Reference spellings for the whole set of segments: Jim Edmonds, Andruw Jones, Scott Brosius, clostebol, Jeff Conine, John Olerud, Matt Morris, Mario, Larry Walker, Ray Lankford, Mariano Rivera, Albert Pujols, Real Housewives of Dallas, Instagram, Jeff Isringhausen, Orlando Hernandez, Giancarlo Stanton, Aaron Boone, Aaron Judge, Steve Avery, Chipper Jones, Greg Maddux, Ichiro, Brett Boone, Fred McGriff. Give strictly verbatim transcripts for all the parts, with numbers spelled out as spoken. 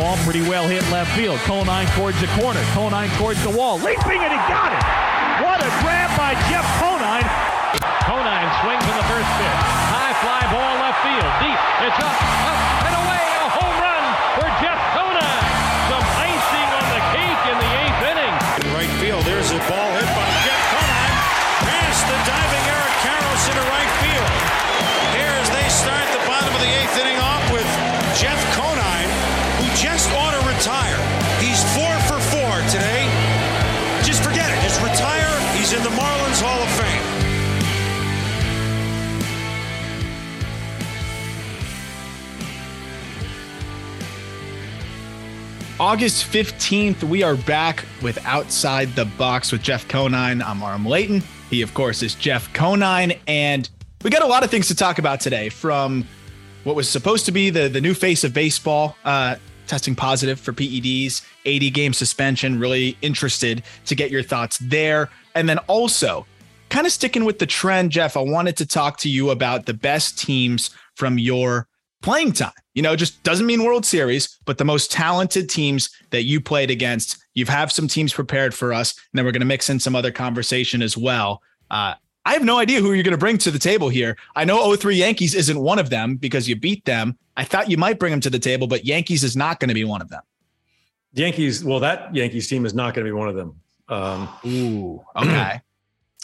ball pretty well hit left field. Conine towards the corner. Conine towards the wall. Leaping, and he got it. What a grab by Jeff Conine. Conine swings in the first pitch. High fly ball left field. Deep. It's up, up, and away. A home run for Jeff Conine. Some icing on the cake in the eighth inning. In right field, there's a ball hit by Jeff Conine. Past the diving Eric Karros into right field. Here as they start the bottom of the eighth inning off with Jeff Conine, who just ought to retire. He's four for four today. Just forget it. Just retire. He's in the Marlins Hall of Fame. August fifteenth, we are back with Outside the Box with Jeff Conine. I'm Arm Layton. He, of course, is Jeff Conine. And we got a lot of things to talk about today, from what was supposed to be the, the new face of baseball, uh, testing positive for P E Ds, eighty game suspension. Really interested to get your thoughts there. And then also kind of sticking with the trend, Jeff, I wanted to talk to you about the best teams from your playing time. You know, just doesn't mean World Series, but the most talented teams that you played against. You've have some teams prepared for us, and then we're going to mix in some other conversation as well. Uh, I have no idea who you're going to bring to the table here. I know oh three Yankees isn't one of them because you beat them. I thought you might bring them to the table, but Yankees is not going to be one of them. The Yankees, well, that Yankees team is not going to be one of them. Um, Ooh, okay.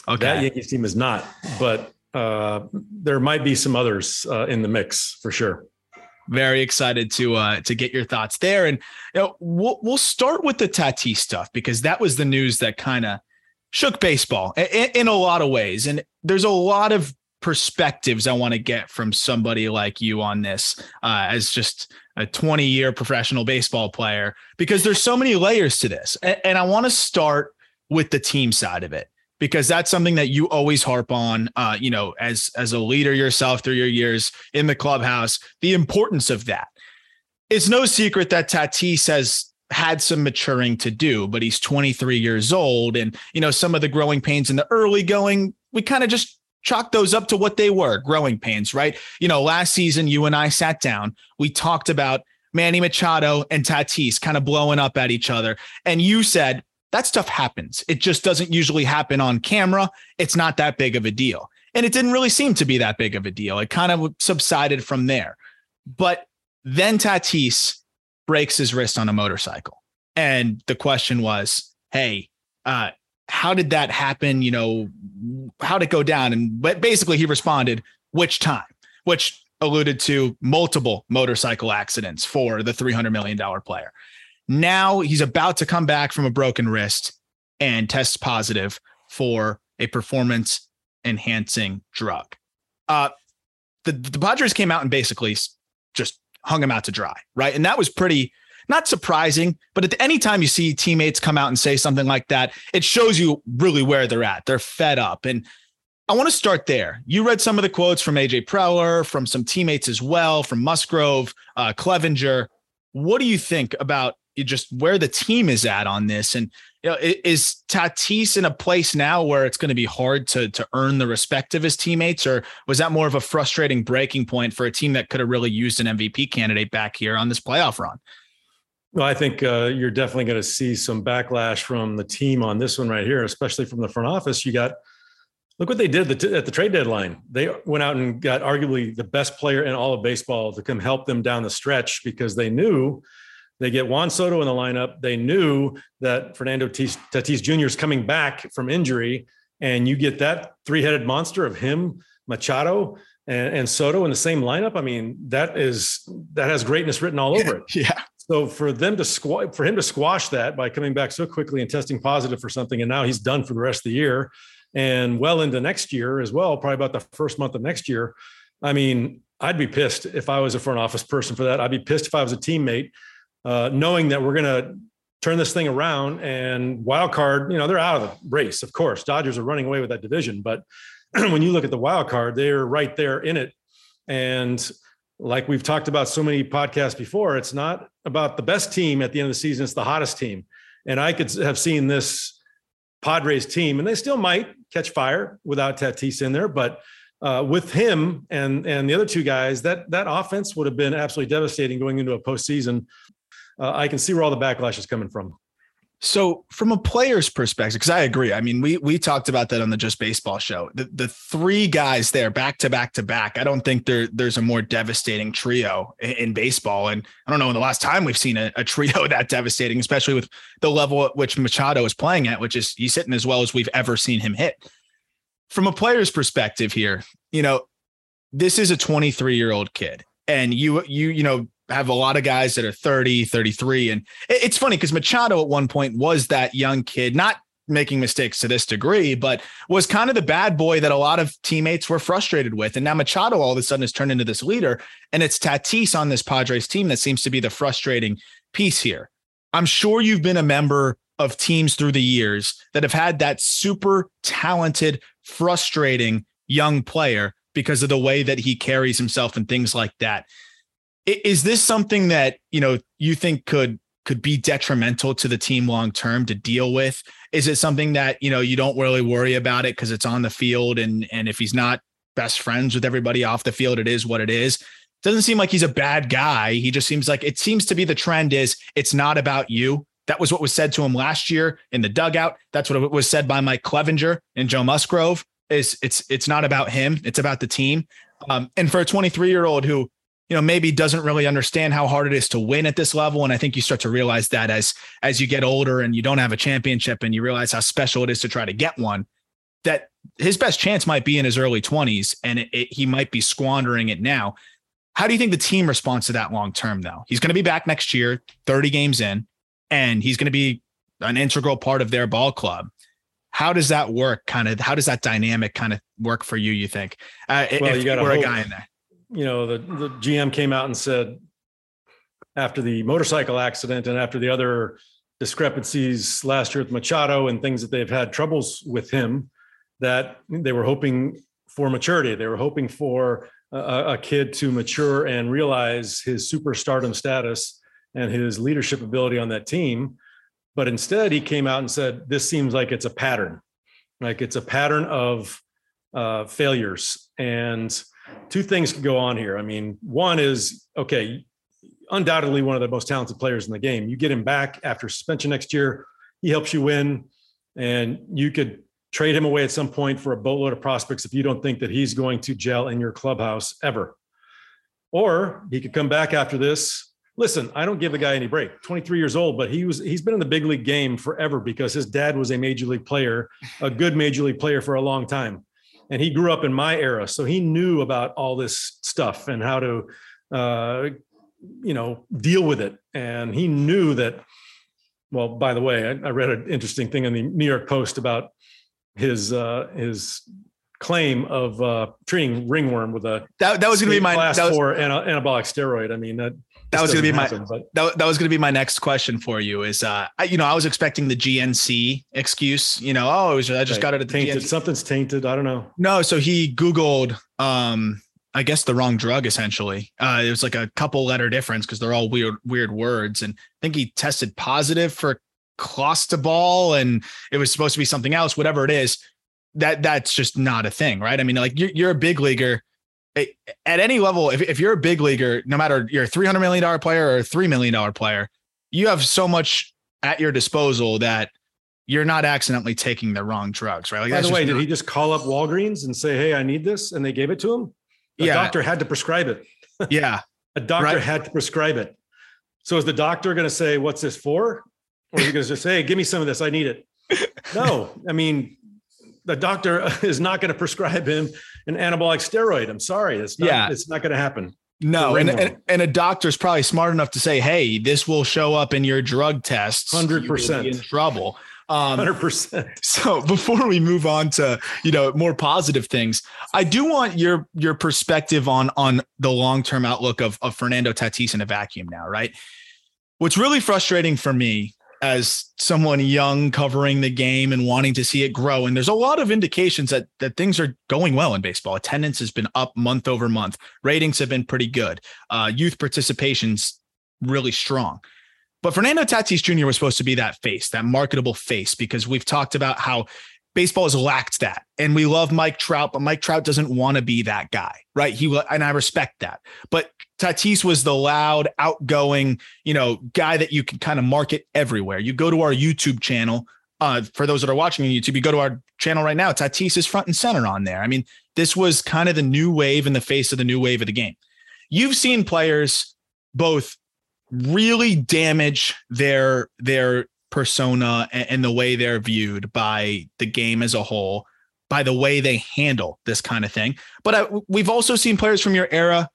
okay. That Yankees team is not, but uh, there might be some others uh, in the mix for sure. Very excited to uh, to get your thoughts there. And you know, we'll, we'll start with the Tatis stuff, because that was the news that kind of shook baseball in, in a lot of ways. And there's a lot of perspectives I want to get from somebody like you on this uh, as just a twenty year professional baseball player, because there's so many layers to this. And, and I want to start with the team side of it, because that's something that you always harp on, uh, you know, as, as a leader yourself through your years in the clubhouse, the importance of that. It's no secret that Tatis has had some maturing to do, but he's twenty-three years old. And, you know, some of the growing pains in the early going, we kind of just chalk those up to what they were, growing pains, right? You know, last season, you and I sat down, we talked about Manny Machado and Tatis kind of blowing up at each other. And you said, that stuff happens. It just doesn't usually happen on camera. It's not that big of a deal. And it didn't really seem to be that big of a deal. It kind of subsided from there. But then Tatis breaks his wrist on a motorcycle. And the question was, hey, uh, how did that happen? You know, how'd it go down? And but basically he responded, which time, which alluded to multiple motorcycle accidents for the three hundred million dollars player. Now he's about to come back from a broken wrist and tests positive for a performance enhancing drug. Uh, the, the Padres came out and basically just hung him out to dry. Right. And that was pretty not surprising, but at the, anytime you see teammates come out and say something like that, it shows you really where they're at. They're fed up. And I want to start there. You read some of the quotes from A J Preller, from some teammates as well, from Musgrove, uh, Clevinger. What do you think about just where the team is at on this? And you know, is Tatis in a place now where it's going to be hard to, to earn the respect of his teammates? Or was that more of a frustrating breaking point for a team that could have really used an M V P candidate back here on this playoff run? Well, I think uh, you're definitely going to see some backlash from the team on this one right here, especially from the front office. You got, look what they did at the trade deadline. They went out and got arguably the best player in all of baseball to come help them down the stretch, because they knew they get Juan Soto in the lineup. They knew that Fernando Tatis Junior is coming back from injury, and you get that three-headed monster of him, Machado, and, and Soto in the same lineup. I mean, that is that has greatness written all over it. Yeah. So for them to squ- for him to squash that by coming back so quickly and testing positive for something, and now he's done for the rest of the year and well into next year as well, probably about the first month of next year. I mean, I'd be pissed if I was a front office person for that. I'd be pissed if I was a teammate. Uh, knowing that we're going to turn this thing around, and wild card, you know, they're out of the race. Of course, Dodgers are running away with that division, but when you look at the wild card, they're right there in it. And like we've talked about so many podcasts before, it's not about the best team at the end of the season. It's the hottest team. And I could have seen this Padres team, and they still might catch fire without Tatis in there, but Uh, with him and and the other two guys, that that offense would have been absolutely devastating going into a postseason. uh, I can see where all the backlash is coming from. So from a player's perspective, because I agree. I mean, we we talked about that on the Just Baseball show. The the three guys there back to back to back. I don't think there there's a more devastating trio in, in baseball. And I don't know, in the last time we've seen a, a trio that devastating, especially with the level at which Machado is playing at, which is he's hitting as well as we've ever seen him hit. From a player's perspective here, you know, this is a twenty-three-year-old kid. And you you you know, have a lot of guys that are thirty, thirty-three. And it's funny because Machado at one point was that young kid, not making mistakes to this degree, but was kind of the bad boy that a lot of teammates were frustrated with. And now Machado all of a sudden has turned into this leader, and it's Tatis on this Padres team that seems to be the frustrating piece here. I'm sure you've been a member of teams through the years that have had that super talented, frustrating young player because of the way that he carries himself and things like that. Is this something that, you know, you think could could be detrimental to the team long term to deal with? Is it something that, you know, you don't really worry about it because it's on the field, and and if he's not best friends with everybody off the field, it is what it is. Doesn't seem like he's a bad guy. He just seems like it seems to be the trend is it's not about you. That was what was said to him last year in the dugout. That's what was said by Mike Clevinger and Joe Musgrove. Is it's it's not about him. It's about the team. Um, and for a twenty-three-year-old who, you know, maybe doesn't really understand how hard it is to win at this level. And I think you start to realize that as, as you get older and you don't have a championship and you realize how special it is to try to get one, that his best chance might be in his early twenties and it, it, he might be squandering it now. How do you think the team responds to that long-term though? He's going to be back next year, thirty games in, and he's going to be an integral part of their ball club. How does that work? Kind of, how does that dynamic kind of work for you? You think uh, well, if you were a guy in there? You know, the, the G M came out and said after the motorcycle accident and after the other discrepancies last year with Machado and things that they've had troubles with him, that they were hoping for maturity. They were hoping for a, a kid to mature and realize his superstardom status and his leadership ability on that team. But instead he came out and said, this seems like it's a pattern, like it's a pattern of uh, failures. And two things could go on here. I mean, one is, okay, undoubtedly one of the most talented players in the game. You get him back after suspension next year. He helps you win, and you could trade him away at some point for a boatload of prospects if you don't think that he's going to gel in your clubhouse ever. Or he could come back after this. Listen, I don't give the guy any break. twenty-three years old, but he was, he's been in the big league game forever because his dad was a major league player, a good major league player for a long time. And he grew up in my era, so he knew about all this stuff and how to, uh, you know, deal with it. And he knew that, well, by the way, I, I read an interesting thing in the New York Post about his uh, his claim of uh, treating ringworm with a that, that was going to be my class was, four ana- anabolic steroid. I mean, that that was going to be happen, my but. that that was going to be my next question for you is, uh, I, you know, I was expecting the G N C excuse, you know, oh, it was, I just right. got it at the tainted. G N C. Something's tainted. I don't know. No. So he Googled, um, I guess the wrong drug, essentially. Uh, it was like a couple letter difference because they're all weird, weird words. And I think he tested positive for clostebol and it was supposed to be something else, whatever it is. That that's just not a thing, right? I mean, like you're, you're a big leaguer at any level. If, if you're a big leaguer, no matter you're a three hundred million dollars player or a three million dollars player, you have so much at your disposal that you're not accidentally taking the wrong drugs, right? Like, by the way, not- did he just call up Walgreens and say, hey, I need this? And they gave it to him. A yeah. doctor had to prescribe it. Yeah. A doctor right? had to prescribe it. So is the doctor going to say, what's this for? Or is he going to just say, hey, give me some of this. I need it. No, I mean, the doctor is not going to prescribe him an anabolic steroid. I'm sorry. It's not, yeah. it's not going to happen. No. And, and, and a doctor's probably smart enough to say, hey, this will show up in your drug tests. one hundred percent in trouble. Um, one hundred percent. So before we move on to, you know, more positive things, I do want your, your perspective on, on the long-term outlook of, of Fernando Tatis in a vacuum now, right? What's really frustrating for me as someone young covering the game and wanting to see it grow. And there's a lot of indications that that things are going well in baseball. Attendance has been up month over month. Ratings have been pretty good. Uh, youth participation's really strong. But Fernando Tatis Junior was supposed to be that face, that marketable face, because we've talked about how baseball has lacked that. And we love Mike Trout, but Mike Trout doesn't want to be that guy, right? He and I respect that. But Tatis was the loud, outgoing, you know, guy that you can kind of market everywhere. You go to our YouTube channel. Uh, for those that are watching on YouTube, you go to our channel right now. Tatis is front and center on there. I mean, this was kind of the new wave in the face of the new wave of the game. You've seen players both really damage their their persona and, and the way they're viewed by the game as a whole, by the way they handle this kind of thing. But I, we've also seen players from your era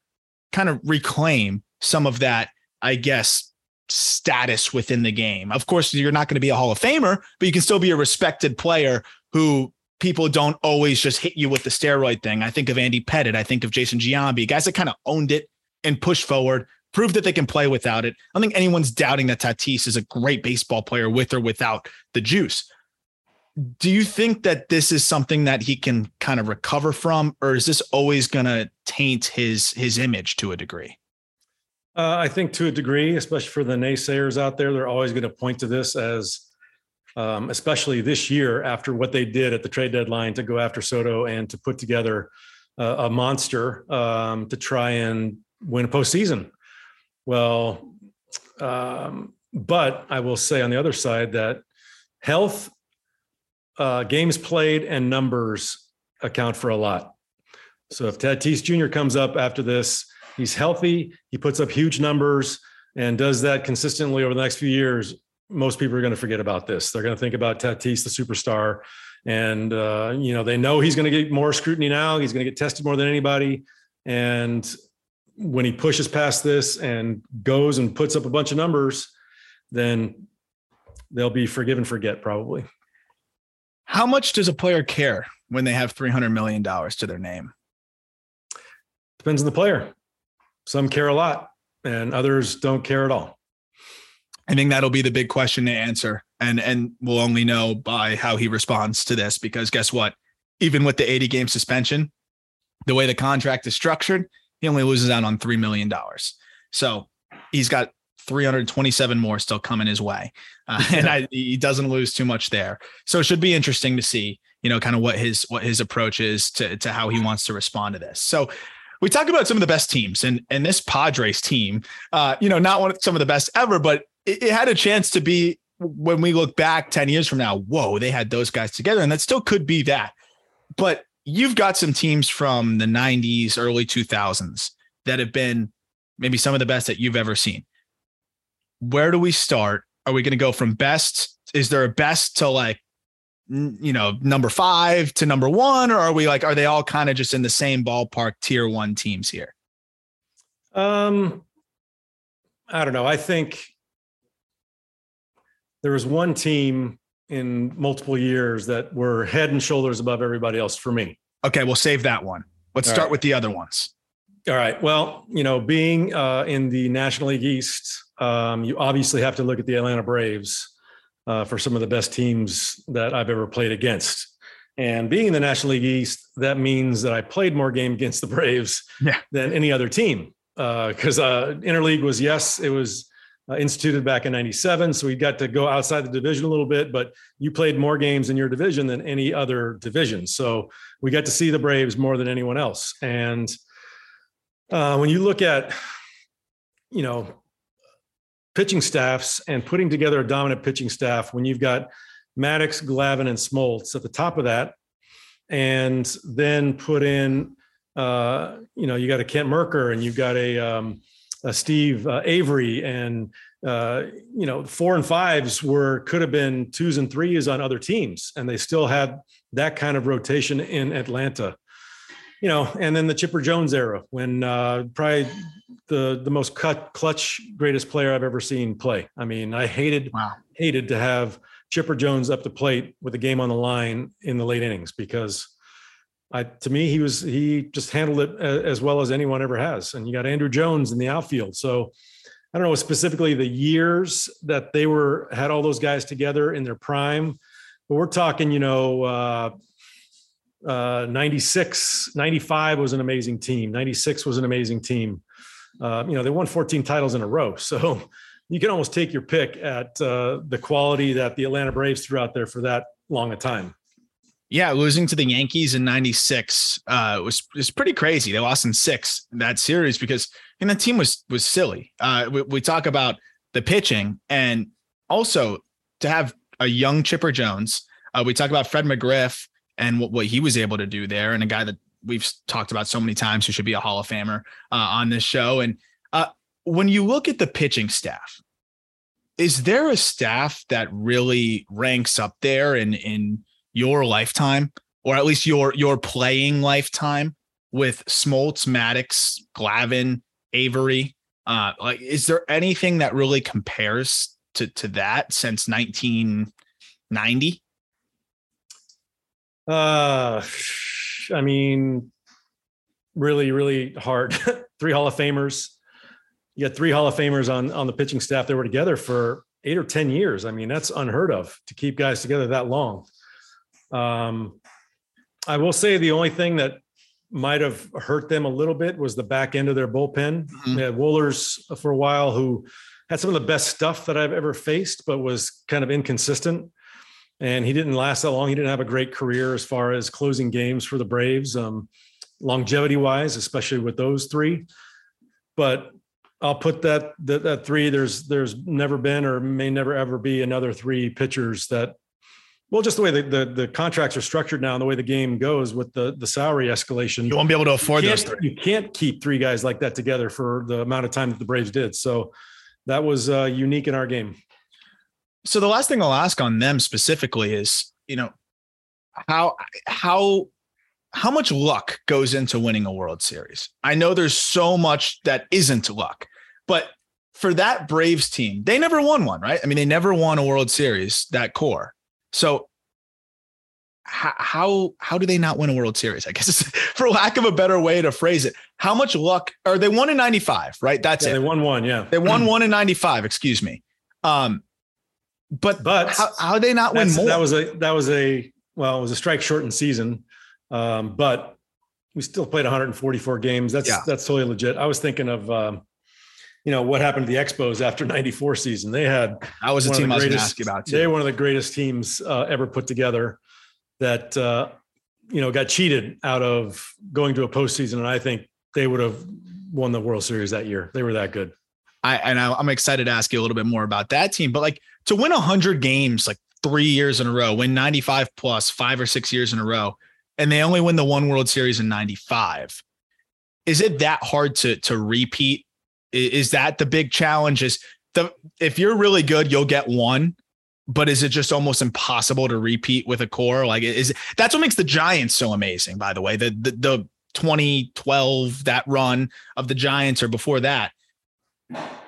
kind of reclaim some of that, I guess, status within the game. Of course, you're not going to be a Hall of Famer, but you can still be a respected player who people don't always just hit you with the steroid thing. I think of Andy Pettitte. I think of Jason Giambi, guys that kind of owned it and pushed forward, proved that they can play without it. I don't think anyone's doubting that Tatis is a great baseball player with or without the juice. Do you think that this is something that he can kind of recover from, or is this always going to taint his, his image to a degree? Uh, I think to a degree, especially for the naysayers out there, they're always going to point to this as, um, especially this year after what they did at the trade deadline to go after Soto and to put together uh, a monster um, to try and win a postseason. Well, um, but I will say on the other side that health, uh, games played, and numbers account for a lot. So if Tatis Junior comes up after this, he's healthy, he puts up huge numbers and does that consistently over the next few years, most people are going to forget about this. They're going to think about Tatis, the superstar. And, uh, you know, they know he's going to get more scrutiny now. He's going to get tested more than anybody. And when he pushes past this and goes and puts up a bunch of numbers, then they'll be forgive and forget probably. How much does a player care when they have three hundred million dollars to their name? Depends on the player. Some care a lot and others don't care at all. I think that'll be the big question to answer. And, and we'll only know by how he responds to this, because guess what? Even with the eighty game suspension, the way the contract is structured, he only loses out on three million dollars. So he's got three hundred twenty-seven more still coming his way. Uh, and I, he doesn't lose too much there. So it should be interesting to see, you know, kind of what his, what his approach is to, to how he wants to respond to this. So we talk about some of the best teams, and, and this Padres team, uh, you know, not one of some of the best ever, but it, it had a chance to be, when we look back ten years from now, whoa, they had those guys together, and that still could be that. But you've got some teams from the nineties, early two thousands that have been maybe some of the best that you've ever seen. Where do we start? Are we going to go from best? Is there a best to, like, you know, number five to number one, or are we like, are they all kind of just in the same ballpark tier one teams here? Um, I don't know. I think there was one team in multiple years that were head and shoulders above everybody else for me. Okay. We'll save that one. Let's all start right with the other ones. All right. Well, you know, being uh, in the National League East, um, you obviously have to look at the Atlanta Braves Uh, for some of the best teams that I've ever played against. And being in the National League East, that means that I played more game against the Braves yeah. than any other team. Because uh, uh, Interleague was, yes, it was uh, instituted back in ninety-seven. So we got to go outside the division a little bit, but you played more games in your division than any other division. So we got to see the Braves more than anyone else. And uh, when you look at, you know, pitching staffs and putting together a dominant pitching staff, when you've got Maddux, Glavine, and Smoltz at the top of that, and then put in, uh, you know, you got a Kent Mercker and you've got a, um, a Steve uh, Avery, and, uh, you know, four and fives were, could have been twos and threes on other teams. And they still had that kind of rotation in Atlanta, you know, and then the Chipper Jones era when uh, probably the, the most cut clutch, greatest player I've ever seen play. I mean, I hated, wow. hated to have Chipper Jones up the plate with a game on the line in the late innings, because I, to me, he was, he just handled it as well as anyone ever has. And you got Andruw Jones in the outfield. So I don't know specifically the years that they were, had all those guys together in their prime, but we're talking, you know, uh, Uh, ninety-six, ninety-five was an amazing team. ninety-six was an amazing team. Uh, you know, they won fourteen titles in a row. So you can almost take your pick at uh, the quality that the Atlanta Braves threw out there for that long a time. Yeah, losing to the Yankees in ninety-six uh, was was pretty crazy. They lost in six in that series because and that team was was silly. Uh, we, we talk about the pitching and also to have a young Chipper Jones. Uh, we talk about Fred McGriff and what, what he was able to do there, and a guy that we've talked about so many times who should be a Hall of Famer uh, on this show. And uh, when you look at the pitching staff, is there a staff that really ranks up there in in your lifetime, or at least your your playing lifetime, with Smoltz, Maddux, Glavine, Avery? Uh, like, is there anything that really compares to to that since nineteen ninety? Uh, I mean, really, really hard. Three Hall of Famers. You got three Hall of Famers on, on the pitching staff. They were together for eight or ten years. I mean, that's unheard of to keep guys together that long. Um, I will say the only thing that might have hurt them a little bit was the back end of their bullpen. Mm-hmm. They had Wohlers for a while, who had some of the best stuff that I've ever faced, but was kind of inconsistent. And he didn't last that long. He didn't have a great career as far as closing games for the Braves, um, longevity-wise, especially with those three. But I'll put that, that that three, there's there's never been or may never ever be another three pitchers that, well, just the way the, the, the contracts are structured now and the way the game goes with the, the salary escalation. You won't be able to afford those three. You can't keep three guys like that together for the amount of time that the Braves did. So that was uh, unique in our game. So the last thing I'll ask on them specifically is, you know, how how – how much luck goes into winning a World Series? I know there's so much that isn't luck, but for that Braves team, they never won one, right? I mean, they never won a World Series, that core. So how, how, how do they not win a World Series? I guess, for lack of a better way to phrase it, how much luck are they won in ninety-five, right? That's yeah, it. They won one. Yeah. They won one in ninety-five, excuse me. Um, but, but how, how do they not win more? That was a, that was a, well, it was a strike shortened season. Um, but we still played one hundred forty-four games. That's, yeah. that's totally legit. I was thinking of, um, you know, what happened to the Expos after ninety-four season. They had, I was a team I was going to ask you about too. They were one of the greatest teams uh, ever put together that, uh, you know, got cheated out of going to a postseason. And I think they would have won the World Series that year. They were that good. I, and I, I'm excited to ask you a little bit more about that team, but like to win a hundred games, like three years in a row, win ninety-five plus five or six years in a row, and they only win the one World Series in ninety-five. Is it that hard to, to repeat? Is that the big challenge? Is the, if you're really good, you'll get one, but is it just almost impossible to repeat with a core? Like, is that's what makes the Giants so amazing, by the way, the, the, the twenty twelve, that run of the Giants or before that,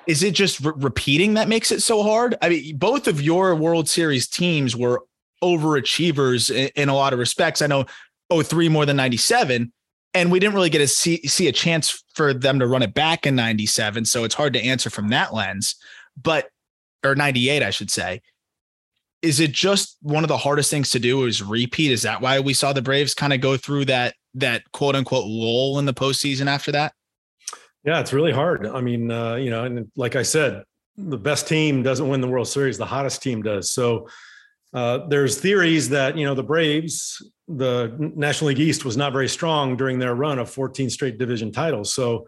is it just re- repeating that makes it so hard? I mean, both of your World Series teams were overachievers in, in a lot of respects. I know, oh three more than ninety-seven, and we didn't really get to see, see a chance for them to run it back in ninety-seven, so it's hard to answer from that lens. But or ninety-eight, I should say. Is it just one of the hardest things to do is repeat? Is that why we saw the Braves kind of go through that that quote unquote lull in the postseason after that? Yeah, it's really hard. I mean, uh, you know, and like I said, the best team doesn't win the World Series, the hottest team does. So Uh, there's theories that, you know, the Braves, the National League East was not very strong during their run of fourteen straight division titles. So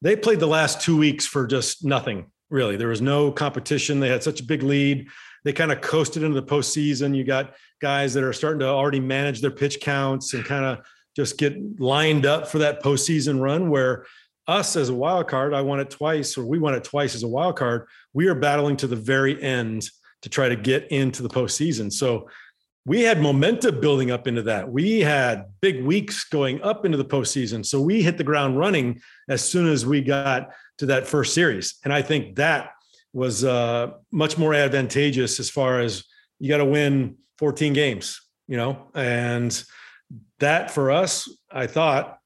they played the last two weeks for just nothing, really. There was no competition. They had such a big lead. They kind of coasted into the postseason. You got guys that are starting to already manage their pitch counts and kind of just get lined up for that postseason run, where us as a wild card, I won it twice, or we won it twice as a wild card. We are battling to the very end to try to get into the postseason. So we had momentum building up into that. We had big weeks going up into the postseason. So we hit the ground running as soon as we got to that first series. And I think that was uh, much more advantageous as far as you got to win fourteen games, you know, and that for us, I thought,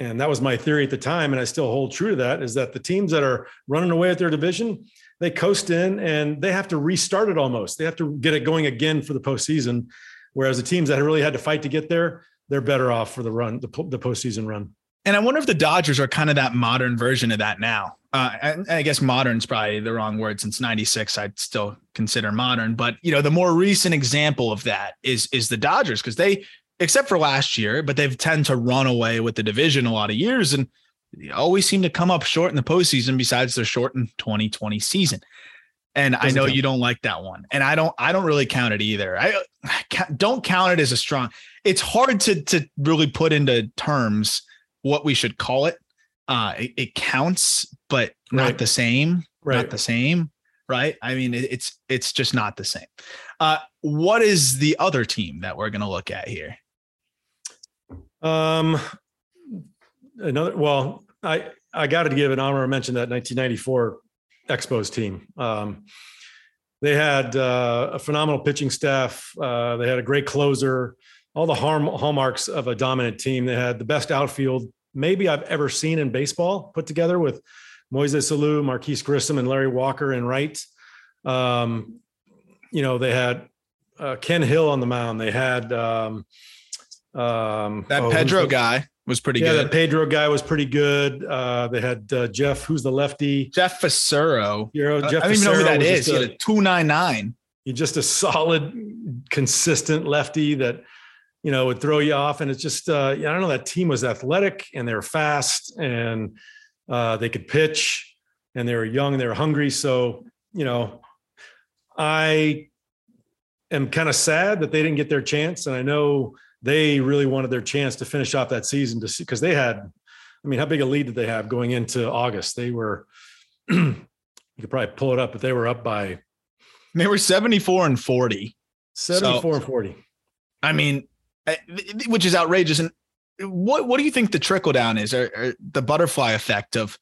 and that was my theory at the time, and I still hold true to that, is that the teams that are running away at their division, they coast in and they have to restart it almost. They have to get it going again for the postseason. Whereas the teams that really had to fight to get there, they're better off for the run, the, the postseason run. And I wonder if the Dodgers are kind of that modern version of that now. Uh, and I guess modern is probably the wrong word, since ninety-six, I'd still consider modern. But, you know, the more recent example of that is, is the Dodgers, because they, except for last year, but they've tend to run away with the division a lot of years and they always seem to come up short in the postseason besides their shortened twenty twenty season. And I know count. You don't like that one. And I don't, I don't really count it either. I, I don't count it as a strong, it's hard to to really put into terms what we should call it. Uh, it, it counts, but not right. the same, right. not the same. Right. I mean, it, it's, it's just not the same. Uh, what is the other team that we're going to look at here? Um, another, well, I, I got to give an honorable mention that nineteen ninety-four Expos team. Um, they had uh, a phenomenal pitching staff. Uh, they had a great closer, all the harm, hallmarks of a dominant team. They had the best outfield maybe I've ever seen in baseball put together with Moises Alou, Marquis Grissom, and Larry Walker and Wright. Um, you know, they had uh, Ken Hill on the mound. They had um, um, that oh, Pedro guy. Was pretty yeah, good. Yeah, that Pedro guy was pretty good. Uh, they had uh, Jeff, who's the lefty? Jeff Facero. You know, Jeff I don't Facero even know who that is. He had a two ninety-nine. He's just a solid, consistent lefty that, you know, would throw you off. And it's just, uh, yeah, I don't know, that team was athletic and they were fast and uh, they could pitch and they were young and they were hungry. So, you know, I am kind of sad that they didn't get their chance. And I know they really wanted their chance to finish off that season to see, because they had, I mean, how big a lead did they have going into August? They were, you could probably pull it up, but they were up by. They were seventy-four and forty. seventy-four so, and forty. I mean, which is outrageous. And what, what do you think the trickle down is, or, or the butterfly effect of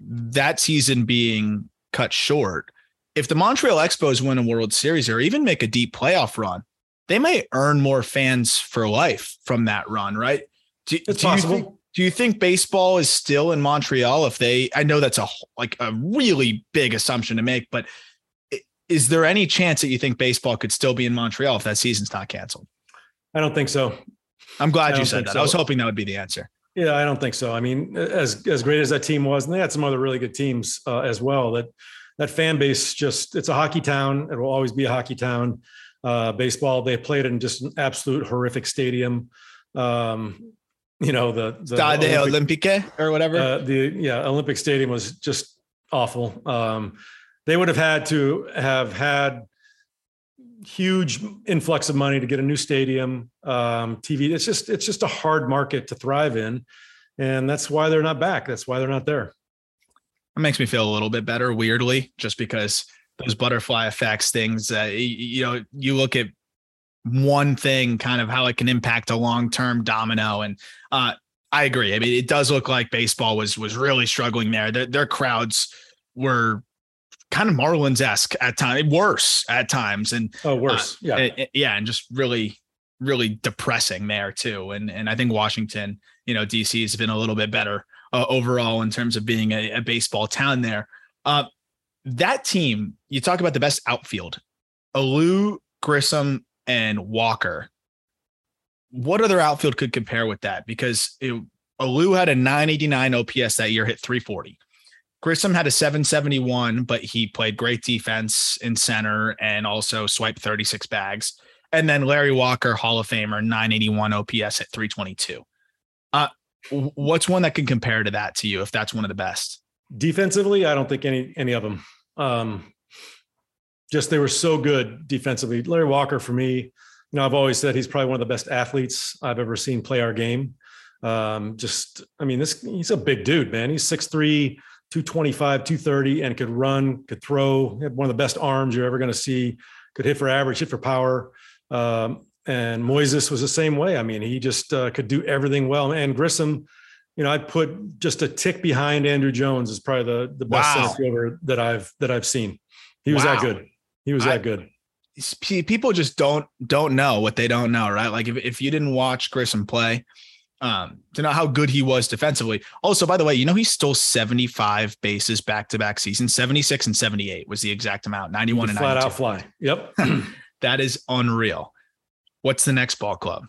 that season being cut short? If the Montreal Expos win a World Series or even make a deep playoff run, they may earn more fans for life from that run, right? Do, it's do possible. You think, do you think baseball is still in Montreal if they, I know that's a like a really big assumption to make, but is there any chance that you think baseball could still be in Montreal if that season's not canceled? I don't think so. I'm glad you said that. So. I was hoping that would be the answer. Yeah, I don't think so. I mean, as, as great as that team was, and they had some other really good teams uh, as well, that, that fan base just, it's a hockey town. It will always be a hockey town. Uh, baseball, they played in just an absolute horrific stadium. Um, you know, the, the Stadio Olympic, Olympique or whatever. Uh, the yeah, Olympic Stadium was just awful. Um, they would have had to have had huge influx of money to get a new stadium, um, T V. It's just it's just a hard market to thrive in, and that's why they're not back. That's why they're not there. It makes me feel a little bit better, weirdly, just because. Those butterfly effects things, uh, you, you know, you look at one thing, kind of how it can impact a long-term domino. And uh, I agree. I mean, it does look like baseball was, was really struggling there. Their, their crowds were kind of Marlins-esque at times, worse at times. And oh, worse. Uh, yeah. It, yeah. And just really, really depressing there too. And, and I think Washington, you know, D C has been a little bit better uh, overall in terms of being a, a baseball town there. Uh, That team, you talk about the best outfield, Alou, Grissom, and Walker. What other outfield could compare with that? Because it, Alou had a nine eighty-nine O P S that year, hit three forty. Grissom had a seven seventy-one, but he played great defense in center and also swiped thirty-six bags. And then Larry Walker, Hall of Famer, nine eighty-one O P S at three twenty-two. Uh, what's one that can compare to that to you if that's one of the best? Defensively, I don't think any any of them. Um, just they were so good defensively. Larry Walker, for me, you know, I've always said he's probably one of the best athletes I've ever seen play our game. Um, just, I mean, this he's a big dude, man. He's six three, two twenty-five, two thirty, and could run, could throw. He had one of the best arms you're ever going to see. Could hit for average, hit for power. Um, and Moises was the same way. I mean, he just uh, could do everything well. And Grissom, you know, I put just a tick behind Andruw Jones is probably the, the best wow. center fielder that I've that I've seen. He was wow. that good. He was I, that good. People just don't don't know what they don't know, right? Like if, if you didn't watch Grissom play, um, to know how good he was defensively. Also, by the way, you know he stole seventy-five bases back to back seasons. seventy-six and seventy-eight was the exact amount. ninety-one and ninety-two. Flat out fly. Yep, that is unreal. What's the next ball club?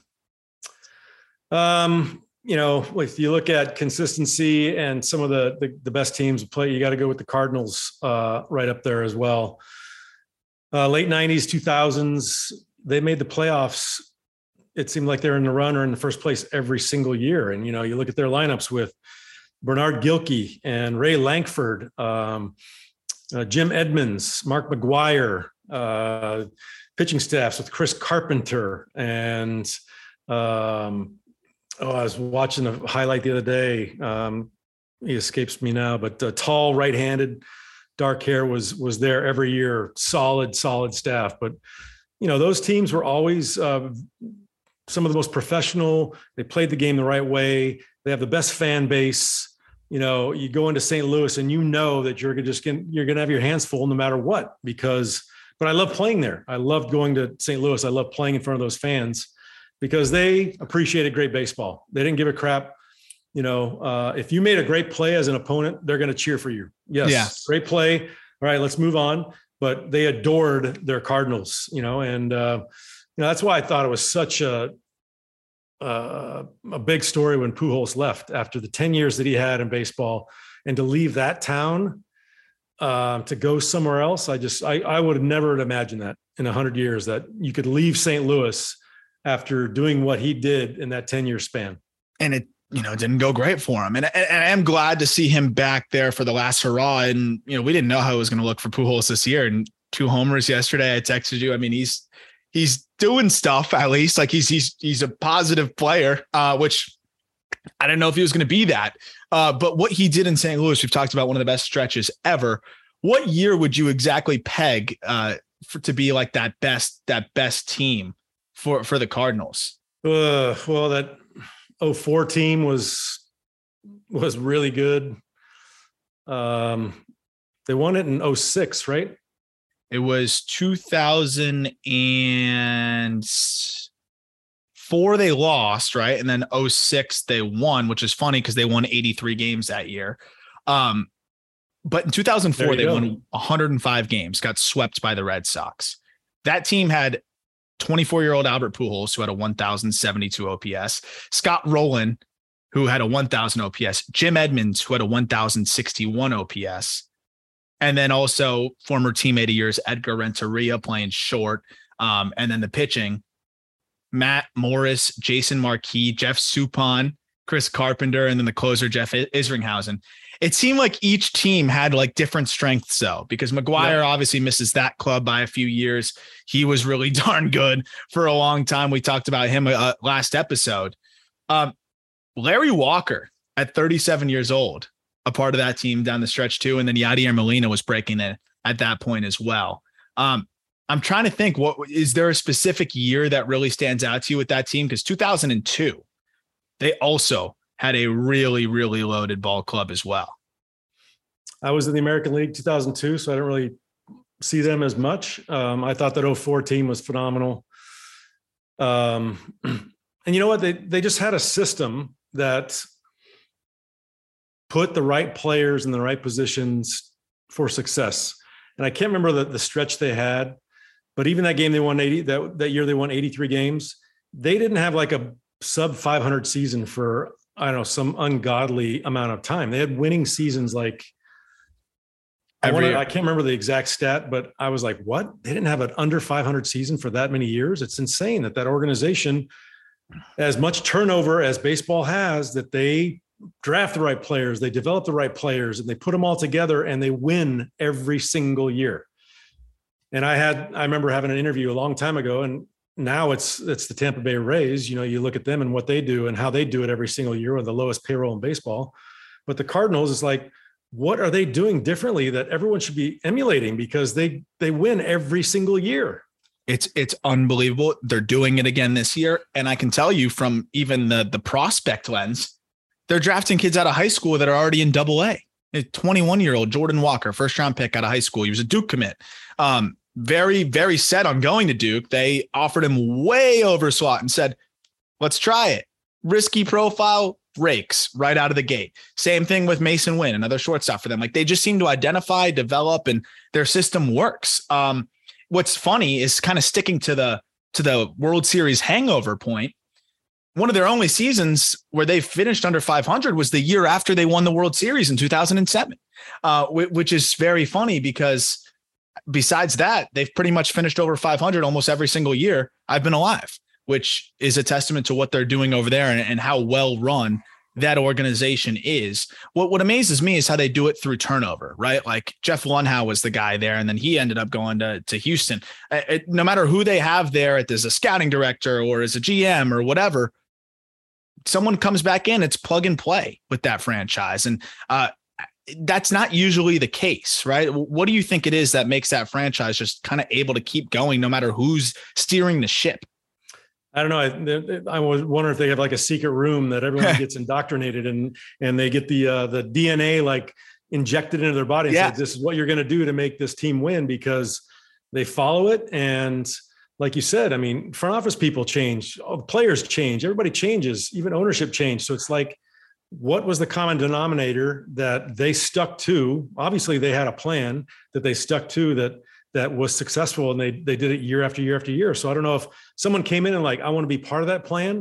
Um. You know, if you look at consistency and some of the the, the best teams play, you got to go with the Cardinals uh, right up there as well. Uh, late nineties, two thousands, they made the playoffs it seemed like they're in the run or in the first place every single year. And, you know, you look at their lineups with Bernard Gilkey and Ray Lankford, um, uh, Jim Edmonds, Mark McGuire, uh, pitching staffs with Chris Carpenter. And um, oh, I was watching a highlight the other day. Um, he escapes me now, but uh, tall, right-handed, dark hair was was there every year. Solid, solid staff. But, you know, those teams were always uh, some of the most professional. They played the game the right way. They have the best fan base. You know, you go into Saint Louis and you know that you're just gonna, you're going to have your hands full no matter what. Because, but I love playing there. I loved going to Saint Louis. I love playing in front of those fans because they appreciated great baseball. They didn't give a crap. You know, uh, if you made a great play as an opponent, they're going to cheer for you. Yes, yes. Great play. All right, let's move on. But they adored their Cardinals, you know, and, uh, you know, that's why I thought it was such a, uh, a big story when Pujols left after the ten years that he had in baseball, and to leave that town uh, to go somewhere else. I just, I, I would have never imagined that in a hundred years that you could leave Saint Louis after doing what he did in that ten year span. And it, you know, didn't go great for him. And, and, and I am glad to see him back there for the last hurrah. And, you know, we didn't know how it was going to look for Pujols this year, and two homers yesterday. I texted you. I mean, he's, he's doing stuff, at least like he's, he's, he's a positive player, uh, which I didn't know if he was going to be that. Uh, but what he did in Saint Louis, we've talked about one of the best stretches ever. What year would you exactly peg uh, for, to be like that best, that best team for, for the Cardinals? Uh, well, that, oh four team was was really good. Um, they won it in oh six, right? It was two thousand four they lost, right? And then oh six they won, which is funny because they won eighty-three games that year. Um, but in two thousand four they go. won one hundred five games, got swept by the Red Sox. That team had twenty-four-year-old Albert Pujols, who had a one thousand seventy-two O P S, Scott Rowland, who had a one thousand O P S, Jim Edmonds, who had a one thousand sixty-one O P S, and then also former teammate of yours, Edgar Renteria, playing short, um, and then the pitching, Matt Morris, Jason Marquis, Jeff Suppan, Chris Carpenter, and then the closer, Jeff Isringhausen. It seemed like each team had like different strengths, though, because McGuire yep. obviously misses that club by a few years. He was really darn good for a long time. We talked about him uh, last episode. Um, Larry Walker at thirty-seven years old, a part of that team down the stretch too. And then Yadier Molina was breaking in at that point as well. Um, I'm trying to think, what is there a specific year that really stands out to you with that team? Because two thousand two, they also had a really, really loaded ball club as well. I was in the American League two thousand two, so I didn't really see them as much. Um, I thought that oh four team was phenomenal. Um, and you know what? They they just had a system that put the right players in the right positions for success. And I can't remember the, the stretch they had, but even that game they won eighty, that, that year they won eighty-three games. They didn't have like a sub five hundred season for – I don't know, some ungodly amount of time. They had winning seasons like I, wanted, I can't remember the exact stat, but I was like, what? They didn't have an under five hundred season for that many years. It's insane that that organization, as much turnover as baseball has, that they draft the right players, they develop the right players, and they put them all together and they win every single year. And I had, I remember having an interview a long time ago, and now it's it's the Tampa Bay Rays. You know, you look at them and what they do and how they do it every single year with the lowest payroll in baseball. But the Cardinals is like, what are they doing differently that everyone should be emulating? Because they they win every single year. It's it's unbelievable. They're doing it again this year. And I can tell you from even the the prospect lens, they're drafting kids out of high school that are already in double A. twenty-one-year-old Jordan Walker, first round pick out of high school. He was a Duke commit. Um, very, very set on going to Duke. They offered him way over SWAT and said, let's try it. Risky profile, rakes right out of the gate. Same thing with Mason Wynn, another shortstop for them. Like, they just seem to identify, develop, and their system works. Um, what's funny is kind of sticking to the, to the World Series hangover point. One of their only seasons where they finished under five hundred was the year after they won the World Series in two thousand seven, uh, which is very funny because besides that, they've pretty much finished over five hundred almost every single year I've been alive, which is a testament to what they're doing over there and, and how well run that organization is. What what amazes me is how they do it through turnover, right? Like Jeff Lunhow was the guy there, and then he ended up going to, to Houston. It, no matter who they have there, as a scouting director or as a G M or whatever, someone comes back in, it's plug and play with that franchise. And uh, that's not usually the case, right? What do you think it is that makes that franchise just kind of able to keep going no matter who's steering the ship? I don't know. I, I was wondering if they have like a secret room that everyone gets indoctrinated in, and they get the uh, the D N A like injected into their body. And yeah. Says, this is what you're going to do to make this team win, because they follow it. And like you said, I mean, front office people change, oh, players change, everybody changes, even ownership changed. So it's like, what was the common denominator that they stuck to? Obviously, they had a plan that they stuck to that. that was successful, and they they did it year after year after year. So I don't know if someone came in and like, I want to be part of that plan,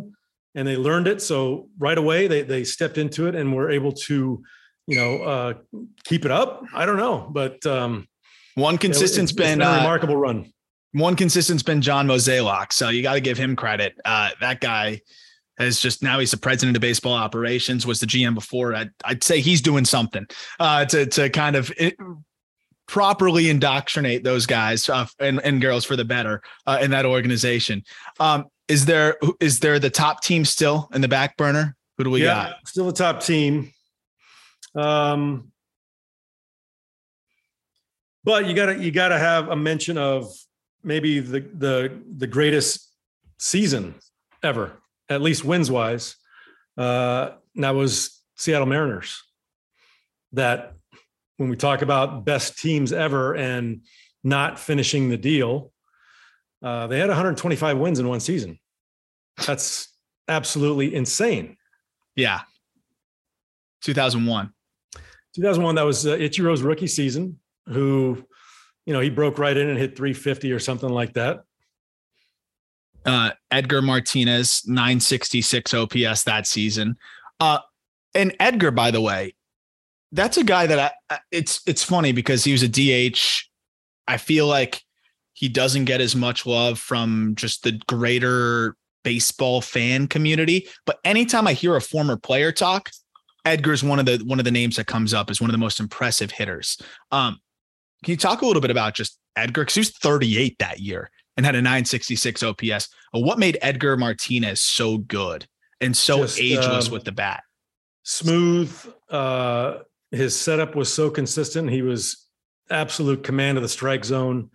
and they learned it. So right away they they stepped into it and were able to, you know, uh, keep it up. I don't know, but um, one consistent's you know, it's, been it's been a remarkable uh, run. One consistent's been John Mozeliak. So you got to give him credit. Uh, that guy has just, now he's the president of baseball operations, was the G M before. I'd, I'd say he's doing something uh, to, to kind of it, properly indoctrinate those guys uh, and, and girls for the better uh, in that organization. Um, is there, is there the top team still in the back burner? Who do we yeah, got? Still the top team. Um, but you gotta, you gotta have a mention of maybe the, the, the greatest season ever, at least wins wise. Uh, and that was Seattle Mariners. That, when we talk about best teams ever and not finishing the deal, uh, they had one hundred twenty-five wins in one season. That's absolutely insane. Yeah. two thousand one That was uh, Ichiro's rookie season, who, you know, he broke right in and hit three fifty or something like that. Uh, Edgar Martinez, nine sixty-six O P S that season. Uh, and Edgar, by the way, that's a guy that I, it's, it's funny because he was a D H. I feel like he doesn't get as much love from just the greater baseball fan community. But anytime I hear a former player talk, Edgar's one of the, one of the names that comes up as one of the most impressive hitters. Um, can you talk a little bit about just Edgar? Cause he was thirty-eight that year and had a nine sixty-six O P S. What made Edgar Martinez so good and so just, ageless um, with the bat? Smooth, uh, his setup was so consistent. He was absolute command of the strike zone.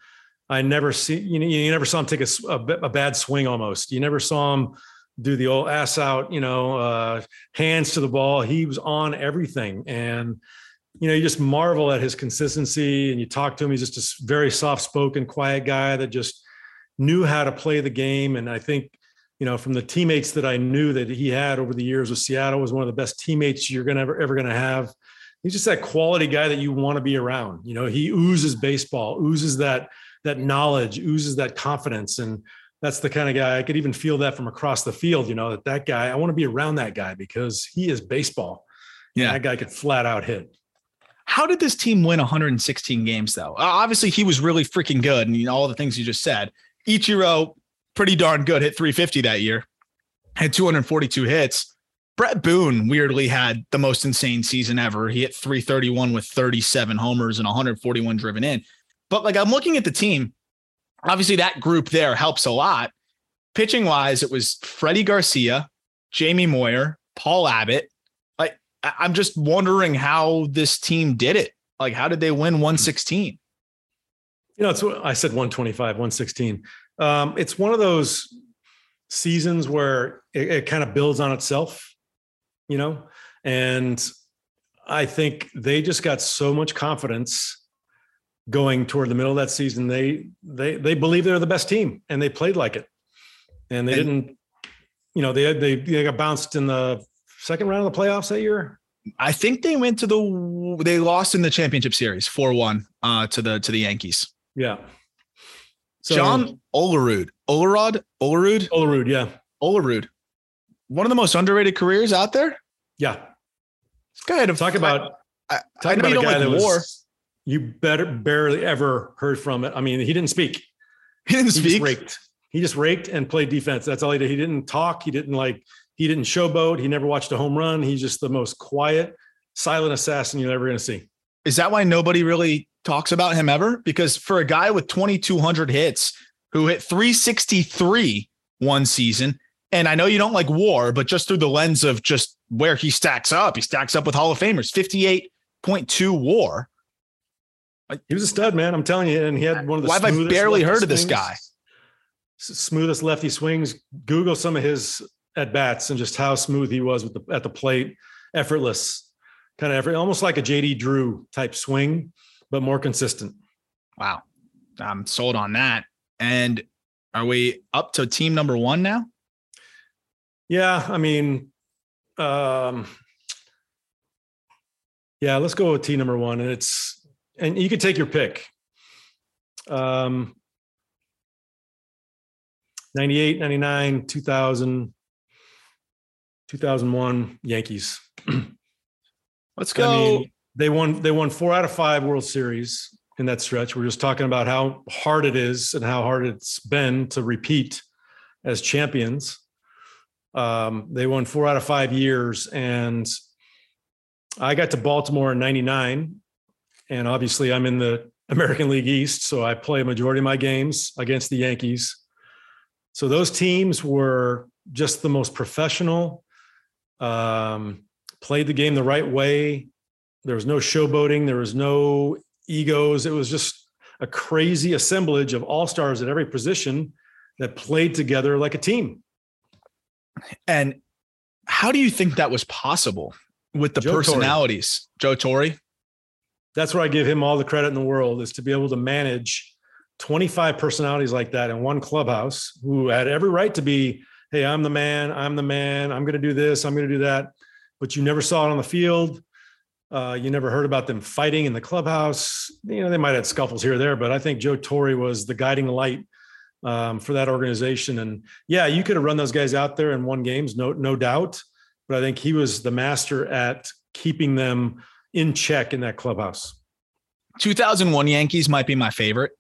I never see, you know, you never saw him take a, a, a bad swing almost. You never saw him do the old ass out, you know, uh, hands to the ball. He was on everything. And, you know, you just marvel at his consistency, and you talk to him. He's just a very soft spoken, quiet guy that just knew how to play the game. And I think, you know, from the teammates that I knew that he had over the years with Seattle, was one of the best teammates you're going to ever, ever going to have. He's just that quality guy that you want to be around. You know, he oozes baseball, oozes that that knowledge, oozes that confidence. And that's the kind of guy, I could even feel that from across the field, you know, that that guy, I want to be around that guy because he is baseball. Yeah. That guy could flat out hit. How did this team win one hundred sixteen games though? Obviously he was really freaking good. And you know, all the things you just said, Ichiro, pretty darn good, hit three fifty that year, had two forty-two hits. Brett Boone weirdly had the most insane season ever. He hit three thirty-one with thirty-seven homers and one forty-one driven in. But like, I'm looking at the team, obviously that group there helps a lot. Pitching wise, it was Freddie Garcia, Jamie Moyer, Paul Abbott. Like, I'm just wondering how this team did it. Like, how did they win one sixteen? You know, it's what I said, one twenty-five, one sixteen. Um, it's one of those seasons where it, it kind of builds on itself. You know, and I think they just got so much confidence going toward the middle of that season. They, they, they believe they're the best team, and they played like it, and they and, didn't, you know, they, they, they got bounced in the second round of the playoffs that year. I think they went to the, they lost in the championship series four one uh, to the, to the Yankees. Yeah. So, John Olerud, Olerud, Olerud, Olerud. Yeah. Olerud. One of the most underrated careers out there. Yeah. This guy had a, talk about, I, talk I about a guy like that war. Was, you better barely ever heard from it. I mean, he didn't speak. He didn't he speak. Raked. He just raked and played defense. That's all he did. He didn't talk. He didn't like, he didn't showboat. He never watched a home run. He's just the most quiet, silent assassin you're ever going to see. Is that why nobody really talks about him ever? Because for a guy with twenty-two hundred hits who hit three sixty-three one season, and I know you don't like war, but just through the lens of just where he stacks up, he stacks up with Hall of Famers, fifty-eight point two war. He was a stud, man. I'm telling you. And he had one of the, why have I barely heard of this guy? Smoothest lefty swings. Google some of his at bats and just how smooth he was with the, at the plate, effortless kind of effort, almost like a J D Drew type swing, but more consistent. Wow. I'm sold on that. And are we up to team number one now? Yeah. I mean, um, yeah, let's go with team number one. And it's, and you could take your pick. Um, ninety-eight, ninety-nine, two thousand, two thousand one Yankees. Let's go. I mean, they won, they won four out of five World Series in that stretch. We're just talking about how hard it is and how hard it's been to repeat as champions. Um, they won four out of five years. And I got to Baltimore in ninety-nine. And obviously I'm in the American League East, so I play a majority of my games against the Yankees. So those teams were just the most professional, um, played the game the right way. There was no showboating. There was no egos. It was just a crazy assemblage of all-stars at every position that played together like a team. And how do you think that was possible with the Joe personalities? Torre. Joe Torre? That's where I give him all the credit in the world, is to be able to manage twenty-five personalities like that in one clubhouse, who had every right to be, hey, I'm the man, I'm the man, I'm going to do this, I'm going to do that. But you never saw it on the field. Uh, you never heard about them fighting in the clubhouse. You know, they might have had scuffles here or there, but I think Joe Torre was the guiding light um, for that organization. And yeah, you could have run those guys out there and won games, no, no doubt. But I think he was the master at keeping them in check in that clubhouse. two thousand one Yankees might be my favorite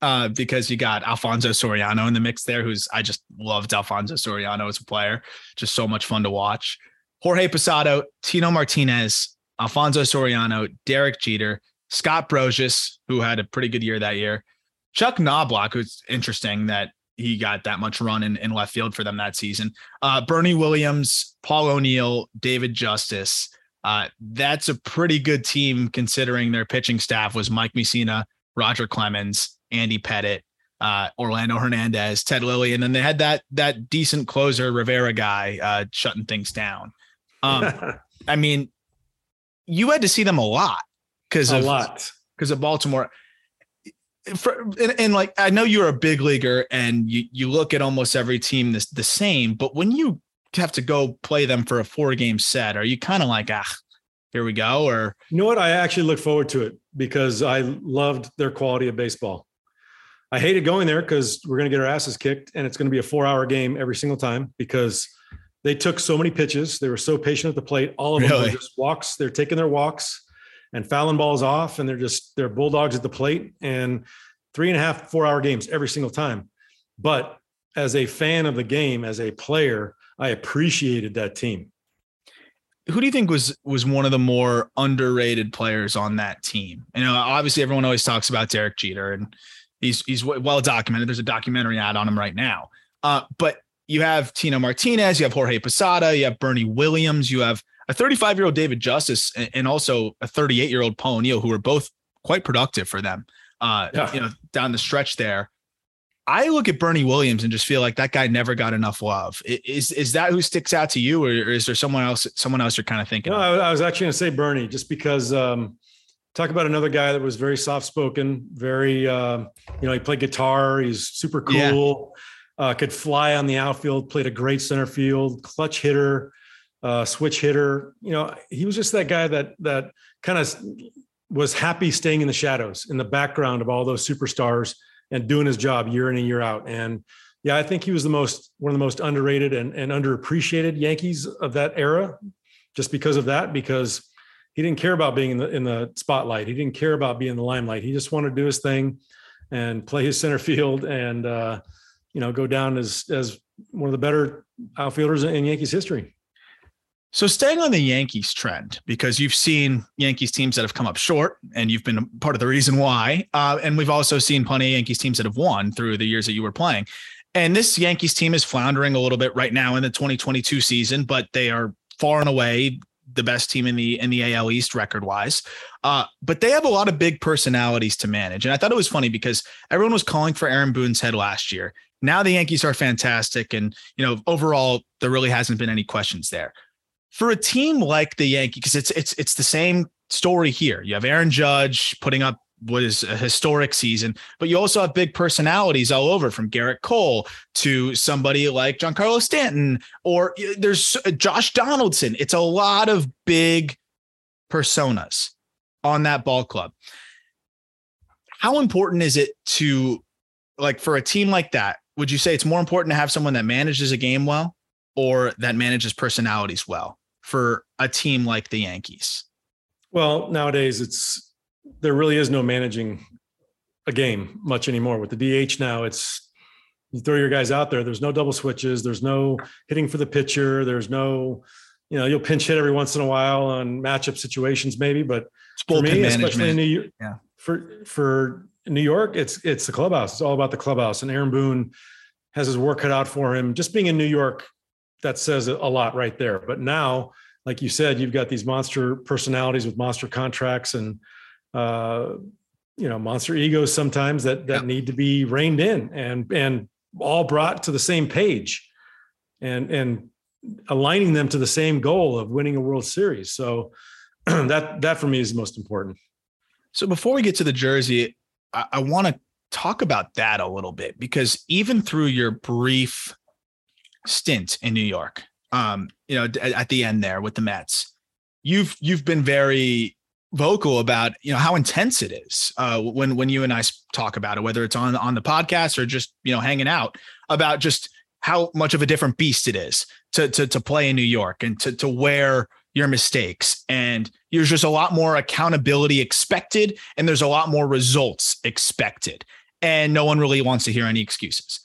uh, because you got Alfonso Soriano in the mix there, who's, I just loved Alfonso Soriano as a player. Just so much fun to watch. Jorge Posada, Tino Martinez, Alfonso Soriano, Derek Jeter, Scott Brosius, who had a pretty good year that year. Chuck Knobloch, who's interesting that he got that much run in, in left field for them that season. Uh, Bernie Williams, Paul O'Neill, David Justice. Uh, that's a pretty good team considering their pitching staff was Mike Mussina, Roger Clemens, Andy Pettitte, uh, Orlando Hernandez, Ted Lilly. And then they had that, that decent closer Rivera guy, uh, shutting things down. Um, I mean, you had to see them a lot because of, because of Baltimore. For, and, and like, I know you're a big leaguer and you, you look at almost every team this, the same, but when you have to go play them for a four game set, are you kind of like, ah, here we go? Or, you know what? I actually look forward to it because I loved their quality of baseball. I hated going there because we're going to get our asses kicked and it's going to be a four hour game every single time because they took so many pitches. They were so patient at the plate. All of them really? Were just walks. They're taking their walks and fouling balls off. And they're just, they're bulldogs at the plate, and three and a half, four hour games every single time. But as a fan of the game, as a player, I appreciated that team. Who do you think was was one of the more underrated players on that team? You know, obviously everyone always talks about Derek Jeter, and he's he's well documented. There's a documentary out on him right now. Uh, but you have Tino Martinez, you have Jorge Posada, you have Bernie Williams, you have a thirty-five-year-old David Justice, and, and also a thirty-eight-year-old Paul O'Neill, who were both quite productive for them. Uh, yeah. You know, down the stretch there. I look at Bernie Williams and just feel like that guy never got enough love. Is is that who sticks out to you, or is there someone else? Someone else you're kind of thinking? No, of? I was actually going to say Bernie, just because. Um, talk about another guy that was very soft spoken, very uh, you know, he played guitar. He's super cool. Yeah. Uh, could fly on the outfield. Played a great center field. Clutch hitter, uh, switch hitter. You know, he was just that guy that that kind of was happy staying in the shadows, in the background of all those superstars, and doing his job year in and year out. And yeah, I think he was the most, one of the most underrated and, and underappreciated Yankees of that era, just because of that, because he didn't care about being in the, in the spotlight. He didn't care about being in the limelight. He just wanted to do his thing and play his center field and uh, you know, go down as as one of the better outfielders in Yankees history. So staying on the Yankees trend, because you've seen Yankees teams that have come up short and you've been part of the reason why. Uh, and we've also seen plenty of Yankees teams that have won through the years that you were playing. And this Yankees team is floundering a little bit right now in the twenty twenty-two season, but they are far and away the best team in the in the A L East record wise. Uh, but they have a lot of big personalities to manage. And I thought it was funny because everyone was calling for Aaron Boone's head last year. Now the Yankees are fantastic. And, you know, overall, there really hasn't been any questions there. For a team like the Yankees, because it's it's it's the same story here. You have Aaron Judge putting up what is a historic season, but you also have big personalities all over, from Garrett Cole to somebody like Giancarlo Stanton, or there's Josh Donaldson. It's a lot of big personas on that ball club. How important is it to, like, for a team like that, would you say it's more important to have someone that manages a game well or that manages personalities well for a team like the Yankees? Well, nowadays it's, there really is no managing a game much anymore. With the D H now, it's you throw your guys out there. There's no double switches. There's no hitting for the pitcher. There's no, you know, you'll pinch hit every once in a while on matchup situations maybe, but for me, especially in New York, yeah. for, for New York, it's, it's the clubhouse. It's all about the clubhouse, and Aaron Boone has his work cut out for him. Just being in New York, that says a lot right there. But now, like you said, you've got these monster personalities with monster contracts and, Uh, you know, monster egos sometimes that that yeah. need to be reined in and and all brought to the same page, and and aligning them to the same goal of winning a World Series. So that that for me is the most important. So before we get to the jersey, I, I want to talk about that a little bit, because even through your brief stint in New York, um, you know, at, at the end there with the Mets, you've you've been very vocal about, you know, how intense it is uh, when, when you and I talk about it, whether it's on, on the podcast or just, you know, hanging out, about just how much of a different beast it is to, to, to play in New York and to, to wear your mistakes. And there's just a lot more accountability expected, and there's a lot more results expected, and no one really wants to hear any excuses.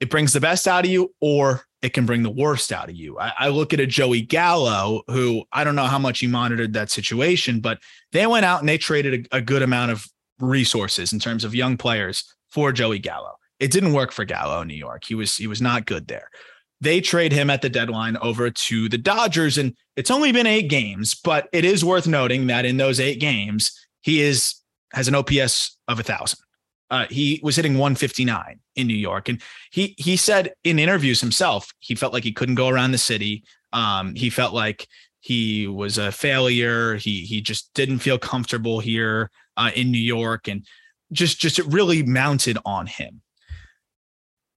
It brings the best out of you, or it can bring the worst out of you. I, I look at a Joey Gallo, who I don't know how much he monitored that situation, but they went out and they traded a, a good amount of resources in terms of young players for Joey Gallo. It didn't work for Gallo in New York. He was, he was not good there. They trade him at the deadline over to the Dodgers, and it's only been eight games, but it is worth noting that in those eight games, he is, has an O P S of a thousand. Uh, he was hitting one fifty-nine in New York. And he he said in interviews himself, he felt like he couldn't go around the city. Um, he felt like he was a failure. He he just didn't feel comfortable here uh, in New York. And just, just it really mounted on him.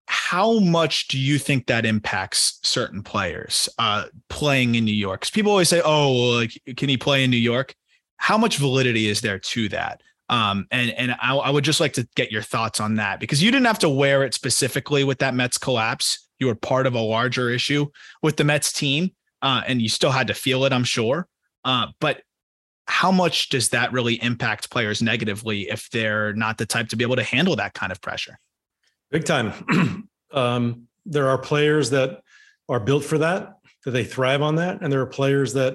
How much do you think that impacts certain players uh, playing in New York? Because people always say, oh, like, can he play in New York? How much validity is there to that? Um, and and I, I would just like to get your thoughts on that, because you didn't have to wear it specifically with that Mets collapse. You were part of a larger issue with the Mets team, uh, and you still had to feel it, I'm sure. Uh, but how much does that really impact players negatively if they're not the type to be able to handle that kind of pressure? Big time. um, there are players that are built for that, that they thrive on that. And there are players that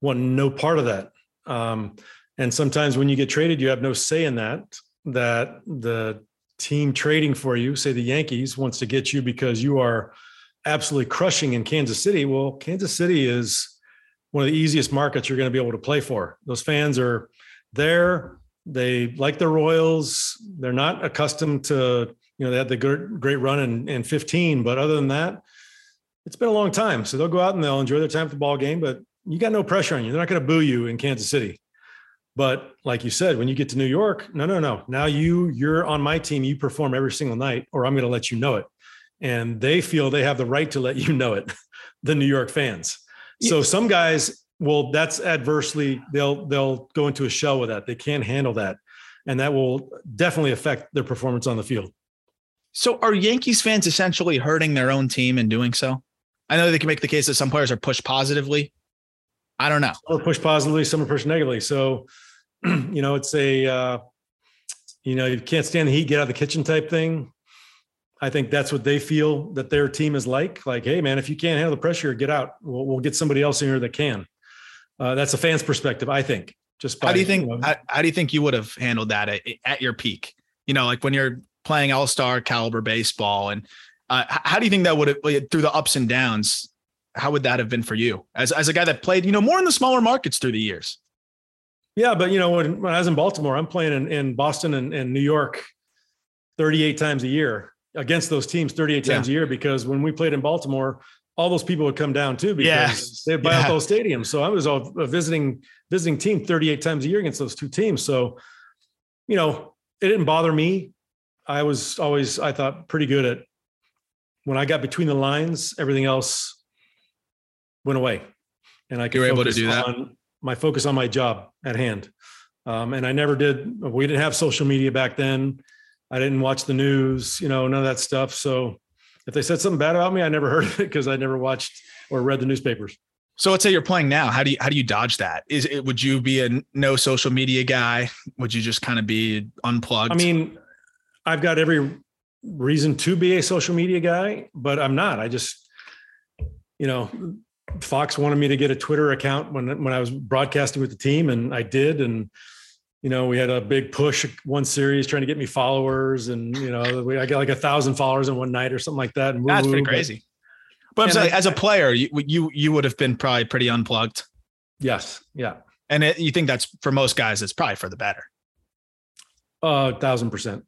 want no part of that. Um, And sometimes when you get traded, you have no say in that, that the team trading for you, say the Yankees, wants to get you because you are absolutely crushing in Kansas City. Well, Kansas City is one of the easiest markets you're going to be able to play for. Those fans are there. They like the Royals. They're not accustomed to, you know, they had the good, great run in, in fifteen, but other than that, it's been a long time. So they'll go out and they'll enjoy their time at the ball game, but you got no pressure on you. They're not going to boo you in Kansas City. But like you said, when you get to New York, no, no, no. Now you, you're on my team. You perform every single night, or I'm going to let you know it. And they feel they have the right to let you know it, the New York fans. So yeah. Some guys, well, that's adversely, they'll they'll go into a shell with that. They can't handle that. And that will definitely affect their performance on the field. So are Yankees fans essentially hurting their own team in doing so? I know they can make the case that some players are pushed positively. I don't know. Some are pushed positively, some are pushed negatively. So, you know, it's a, uh, you know, you can't stand the heat, get out of the kitchen type thing. I think that's what they feel that their team is like. Like, hey, man, if you can't handle the pressure, get out. We'll, we'll get somebody else in here that can. Uh, that's a fan's perspective, I think. Just by, how do you think? You know, how, how do you think you would have handled that at, at your peak? You know, like when you're playing all-star caliber baseball, and uh, how do you think that would have, through the ups and downs, how would that have been for you as as a guy that played, you know, more in the smaller markets through the years? Yeah, but you know, when, when I was in Baltimore, I'm playing in, in Boston and, and New York thirty-eight times a year against those teams, thirty-eight yeah. times a year, because when we played in Baltimore, all those people would come down too, because yeah. they buy yeah. out those stadiums. So I was a visiting visiting team thirty-eight times a year against those two teams. So, you know, it didn't bother me. I was always, I thought, pretty good at when I got between the lines, everything else went away, and I could. You were able to do that. My focus on my job at hand, um, and I never did. We didn't have social media back then. I didn't watch the news, you know, none of that stuff. So if they said something bad about me, I never heard it because I never watched or read the newspapers. So let's say you're playing now. How do you how do you dodge that? Is it would you be a no social media guy? Would you just kind of be unplugged? I mean, I've got every reason to be a social media guy, but I'm not. I just, you know. Fox wanted me to get a Twitter account when, when I was broadcasting with the team, and I did. And, you know, we had a big push one series trying to get me followers, and, you know, we, I got like a thousand followers in one night or something like that. And that's woo-woo. pretty crazy. But, but I'm saying, I, as a player, you, you, you would have been probably pretty unplugged. Yes. Yeah. And it, you think that's for most guys, it's probably for the better. Uh, a thousand percent.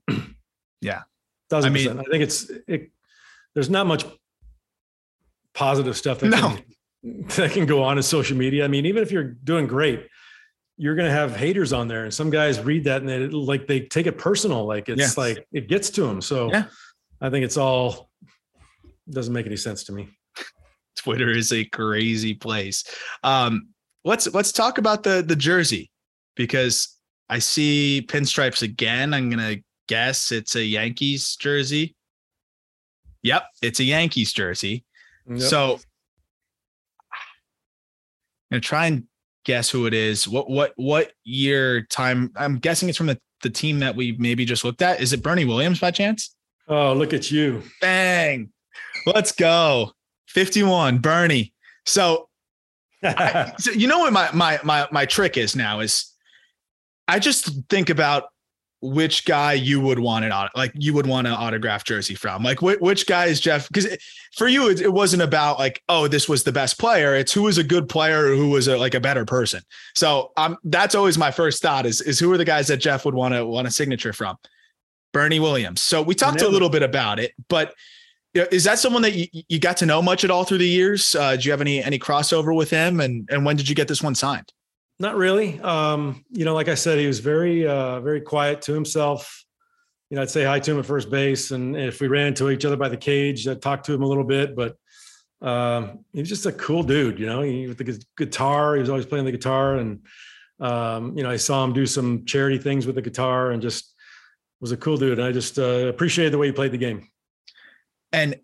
Yeah. Thousand I mean, percent. I think it's, it, there's not much positive stuff. That no. Can, that can go on in social media. I mean, even if you're doing great, you're going to have haters on there. And some guys read that and they like, they take it personal. Like it's yes. like, it gets to them. So yeah. I think it's all, doesn't make any sense to me. Twitter is a crazy place. Um, let's, let's talk about the, the jersey, because I see pinstripes again. I'm going to guess it's a Yankees jersey. Yep. It's a Yankees jersey. Yep. So, and try and guess who it is. What what what year time? I'm guessing it's from the, the team that we maybe just looked at. Is it Bernie Williams by chance? Oh, look at you. Bang. Let's go. fifty-one, Bernie. So, I, so you know what my, my my my trick is now is I just think about which guy you would want an auto, like you would want an autograph jersey from, like wh- which guy is Jeff? Because for you, it, it wasn't about like, oh, this was the best player. It's who was a good player or who was a, like a better person. So um, that's always my first thought is, is who are the guys that Jeff would want to want a signature from? Bernie Williams. So we talked a little bit about it, but you know, is that someone that you, you got to know much at all through the years? Uh, do you have any, any crossover with him? And, and when did you get this one signed? Not really. Um, you know, like I said, he was very, uh, very quiet to himself. You know, I'd say hi to him at first base. And if we ran into each other by the cage, I'd talk to him a little bit, but um, he was just a cool dude. You know, he with the guitar, he was always playing the guitar. And, um, you know, I saw him do some charity things with the guitar and just was a cool dude. And I just uh, appreciated the way he played the game. And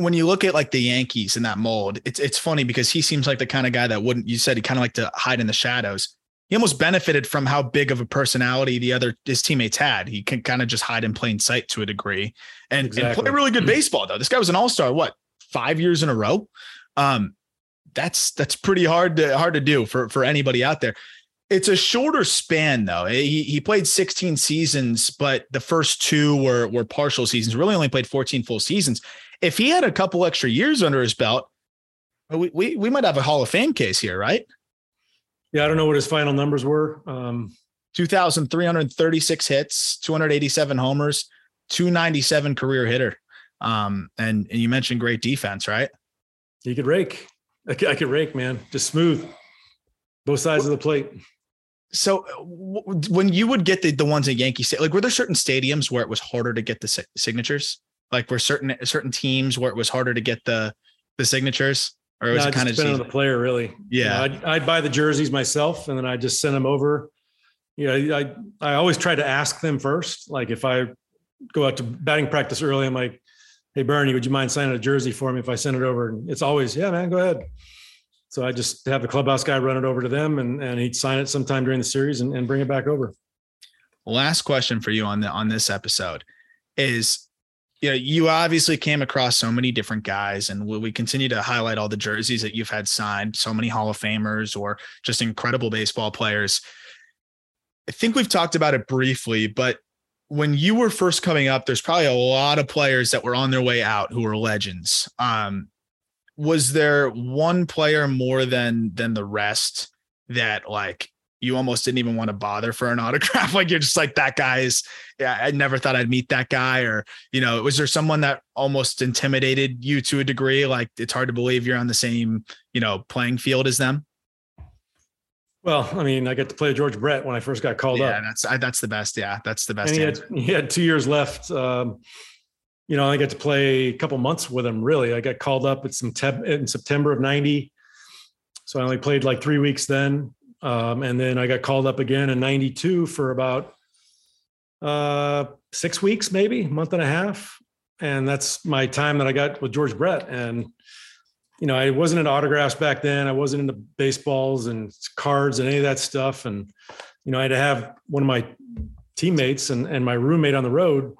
when you look at like the Yankees in that mold, it's it's funny because he seems like the kind of guy that wouldn't, you said he kind of liked to hide in the shadows. He almost benefited from how big of a personality the other, his teammates had. He can kind of just hide in plain sight to a degree and, exactly. and play really good baseball though. This guy was an all-star, what, five years in a row. Um, that's, that's pretty hard to hard to do for, for anybody out there. It's a shorter span though. He he played sixteen seasons, but the first two were, were partial seasons, really only played fourteen full seasons. If he had a couple extra years under his belt, we, we, we might have a Hall of Fame case here, right? Yeah. I don't know what his final numbers were. Um, two thousand three hundred thirty-six hits, two hundred eighty-seven homers, two ninety-seven career hitter. Um, and, and you mentioned great defense, right? He could rake. I could, I could rake, man. Just smooth. Both sides of the plate. So when you would get the, the ones at Yankee State, like were there certain stadiums where it was harder to get the signatures? Like were certain certain teams where it was harder to get the the signatures, or was no, it kind of just on the player really? Yeah, you know, I'd, I'd buy the jerseys myself and then I just send them over. You know, I I always try to ask them first. Like if I go out to batting practice early, I'm like, "Hey Bernie, would you mind signing a jersey for me if I send it over?" And it's always, "Yeah, man, go ahead." So I just have the clubhouse guy run it over to them and, and he'd sign it sometime during the series and, and bring it back over. Last question for you on the, on this episode is you know, you obviously came across so many different guys, and we continue to highlight all the jerseys that you've had signed, so many Hall of Famers or just incredible baseball players. I think we've talked about it briefly, but when you were first coming up, there's probably a lot of players that were on their way out who were legends. Um, was there one player more than, than the rest that, like, you almost didn't even want to bother for an autograph? Like, you're just like, that guy is, yeah, I never thought I'd meet that guy. Or, you know, was there someone that almost intimidated you to a degree? Like, it's hard to believe you're on the same, you know, playing field as them. Well, I mean, I got to play George Brett when I first got called yeah, up. Yeah, that's I, that's the best. Yeah, that's the best. And he, had, he had two years left. Um, you know, I got to play a couple months with him, really. I got called up at some te- in September of ninety. So I only played like three weeks then. Um, and then I got called up again in ninety-two for about uh, six weeks, maybe a month and a half. And that's my time that I got with George Brett. And you know, I wasn't into autographs back then. I wasn't into baseballs and cards and any of that stuff. And, you know, I had to have one of my teammates and, and my roommate on the road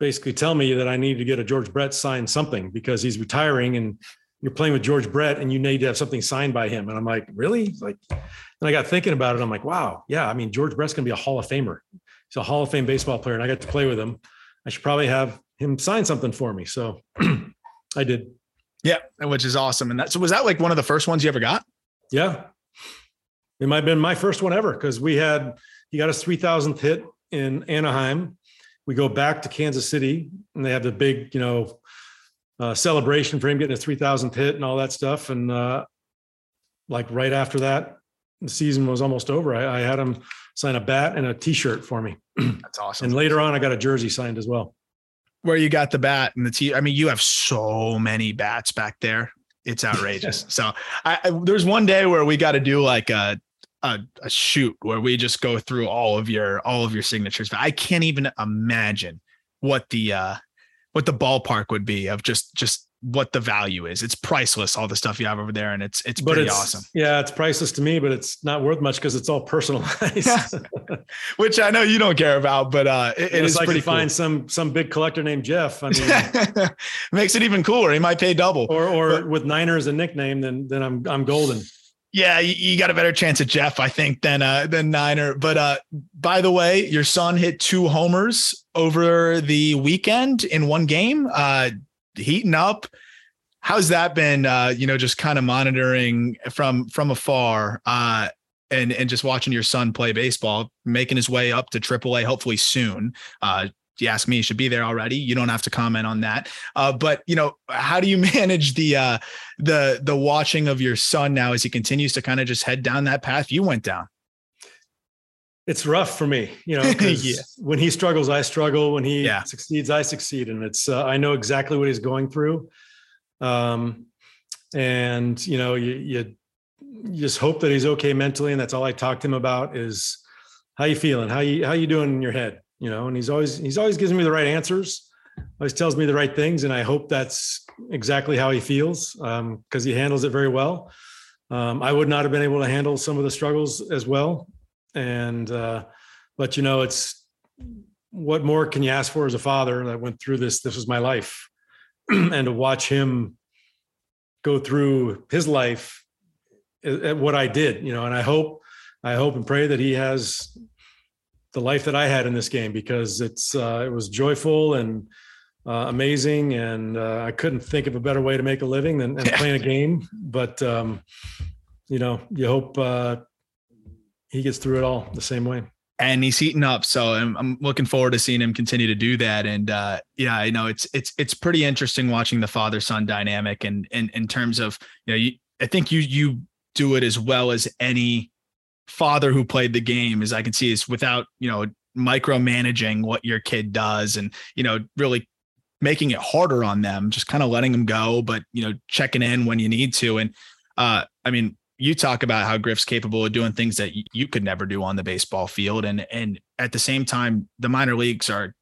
basically tell me that I needed to get a George Brett signed something, because he's retiring and you're playing with George Brett and you need to have something signed by him. And I'm like, really? Like, and I got thinking about it. I'm like, wow. Yeah. I mean, George Brett's going to be a Hall of Famer. He's a Hall of Fame baseball player. And I got to play with him. I should probably have him sign something for me. So I did. Yeah, which is awesome. And that, so was that like one of the first ones you ever got? Yeah. It might have been my first one ever, because we had, he got his three thousandth hit in Anaheim. We go back to Kansas City and they have the big, you know, uh, celebration for him getting his three thousandth hit and all that stuff. And uh, like right after that, the season was almost over. I, I had him sign a bat and a t-shirt for me. That's awesome. And later on, I got a jersey signed as well. Where you got the bat and the tee. I mean, you have so many bats back there. It's outrageous. So I, I, there's one day where we got to do like a, a, a shoot where we just go through all of your, all of your signatures. But I can't even imagine what the, uh, what the ballpark would be of just, just what the value is. It's priceless. All the stuff you have over there. And it's, it's but pretty it's, awesome. Yeah. It's priceless to me, but it's not worth much because it's all personalized, which I know you don't care about, but uh, it, it is like pretty cool. Find some, some big collector named Jeff. I mean, makes it even cooler. He might pay double or, or but, with Niner as a nickname, then, then I'm, I'm golden. Yeah. You, you got a better chance at Jeff, I think, than, uh, than Niner. But uh, by the way, your son hit two homers over the weekend in one game. Uh, heating up. How's that been, uh, you know, just kind of monitoring from, from afar, uh, and, and just watching your son play baseball, making his way up to triple A, hopefully soon. Uh, you ask me, he should be there already. You don't have to comment on that. Uh, but you know, how do you manage the, uh, the, the watching of your son now as he continues to kind of just head down that path you went down? It's rough for me, you know, yeah. When he struggles, I struggle. When he yeah. succeeds, I succeed. And it's, uh, I know exactly what he's going through. Um, and you know, you, you, you just hope that he's okay mentally. And that's all I talk to him about is how you feeling, how you, how you doing in your head, you know? And he's always, he's always gives me the right answers. Always tells me the right things. And I hope that's exactly how he feels. Um, cause he handles it very well. Um, I would not have been able to handle some of the struggles as well. And, uh, but you know, it's, what more can you ask for as a father that went through this? This was my life. And to watch him go through his life at what I did, you know, and I hope, I hope and pray that he has the life that I had in this game, because it's, uh, it was joyful and, uh, amazing. And, uh, I couldn't think of a better way to make a living than, than playing a game, but, um, you know, you hope, uh, he gets through it all the same way. And he's heating up. So I'm, I'm looking forward to seeing him continue to do that. And uh, yeah, I know it's, it's, it's pretty interesting watching the father son dynamic. And in, in terms of, you know, you, I think you, you do it as well as any father who played the game, as I can see, is without, you know, micromanaging what your kid does and, you know, really making it harder on them, just kind of letting them go, but, you know, checking in when you need to. And uh, I mean, you talk about how Griff's capable of doing things that you could never do on the baseball field. And, and at the same time, the minor leagues are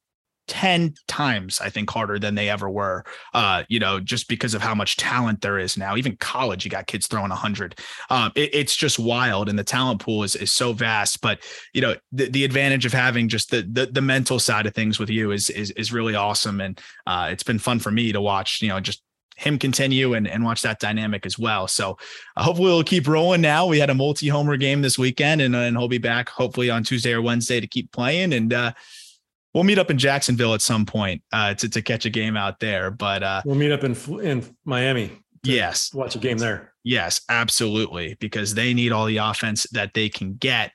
ten times, I think, harder than they ever were, uh, you know, just because of how much talent there is now. Even college, you got kids throwing a hundred. Um, it, it's just wild. And the talent pool is is so vast. But, you know, the, the advantage of having just the, the the mental side of things with you is is is really awesome. And uh, it's been fun for me to watch, you know, just him continue and, and watch that dynamic as well. So uh, hopefully we'll keep rolling now. We had a multi-homer game this weekend, and, and he'll be back hopefully on Tuesday or Wednesday to keep playing. And uh, we'll meet up in Jacksonville at some point uh, to, to catch a game out there. But uh, we'll meet up in in Miami. Yes. Watch a game there. Yes, absolutely. Because they need all the offense that they can get.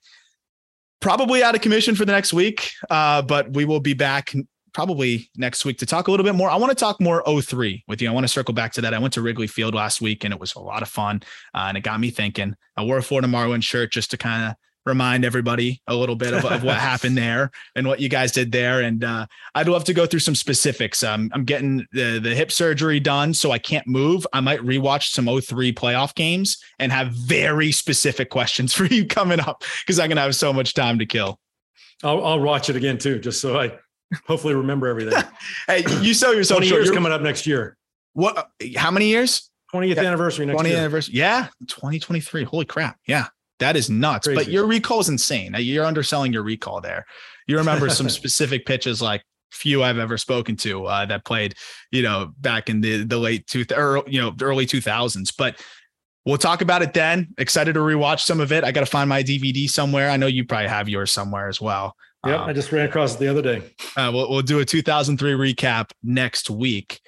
Probably out of commission for the next week, uh, but we will be back probably next week to talk a little bit more. I want to talk more oh three with you. I want to circle back to that. I went to Wrigley Field last week and it was a lot of fun. Uh, and it got me thinking. I wore a Florida Marlins shirt just to kind of remind everybody a little bit of, of what happened there and what you guys did there. And uh, I'd love to go through some specifics. Um, I'm getting the, the hip surgery done, so I can't move. I might rewatch some oh three playoff games and have very specific questions for you coming up, because I'm going to have so much time to kill. I'll, I'll watch it again too, just so I hopefully remember everything. Hey, you sell yourself twenty short. Years You're, coming up next year. What? How many years? twentieth yeah. anniversary next twentieth year. Anniversary. Yeah, twenty twenty-three. Holy crap. Yeah, that is nuts. Crazy. But your recall is insane. You're underselling your recall there. You remember some specific pitches, like few I've ever spoken to uh, that played, you know, back in the the late two or you know early two thousands. But we'll talk about it then. Excited to rewatch some of it. I got to find my D V D somewhere. I know you probably have yours somewhere as well. Yep, um, I just ran across it the other day. Uh, we'll, we'll do a two thousand three recap next week.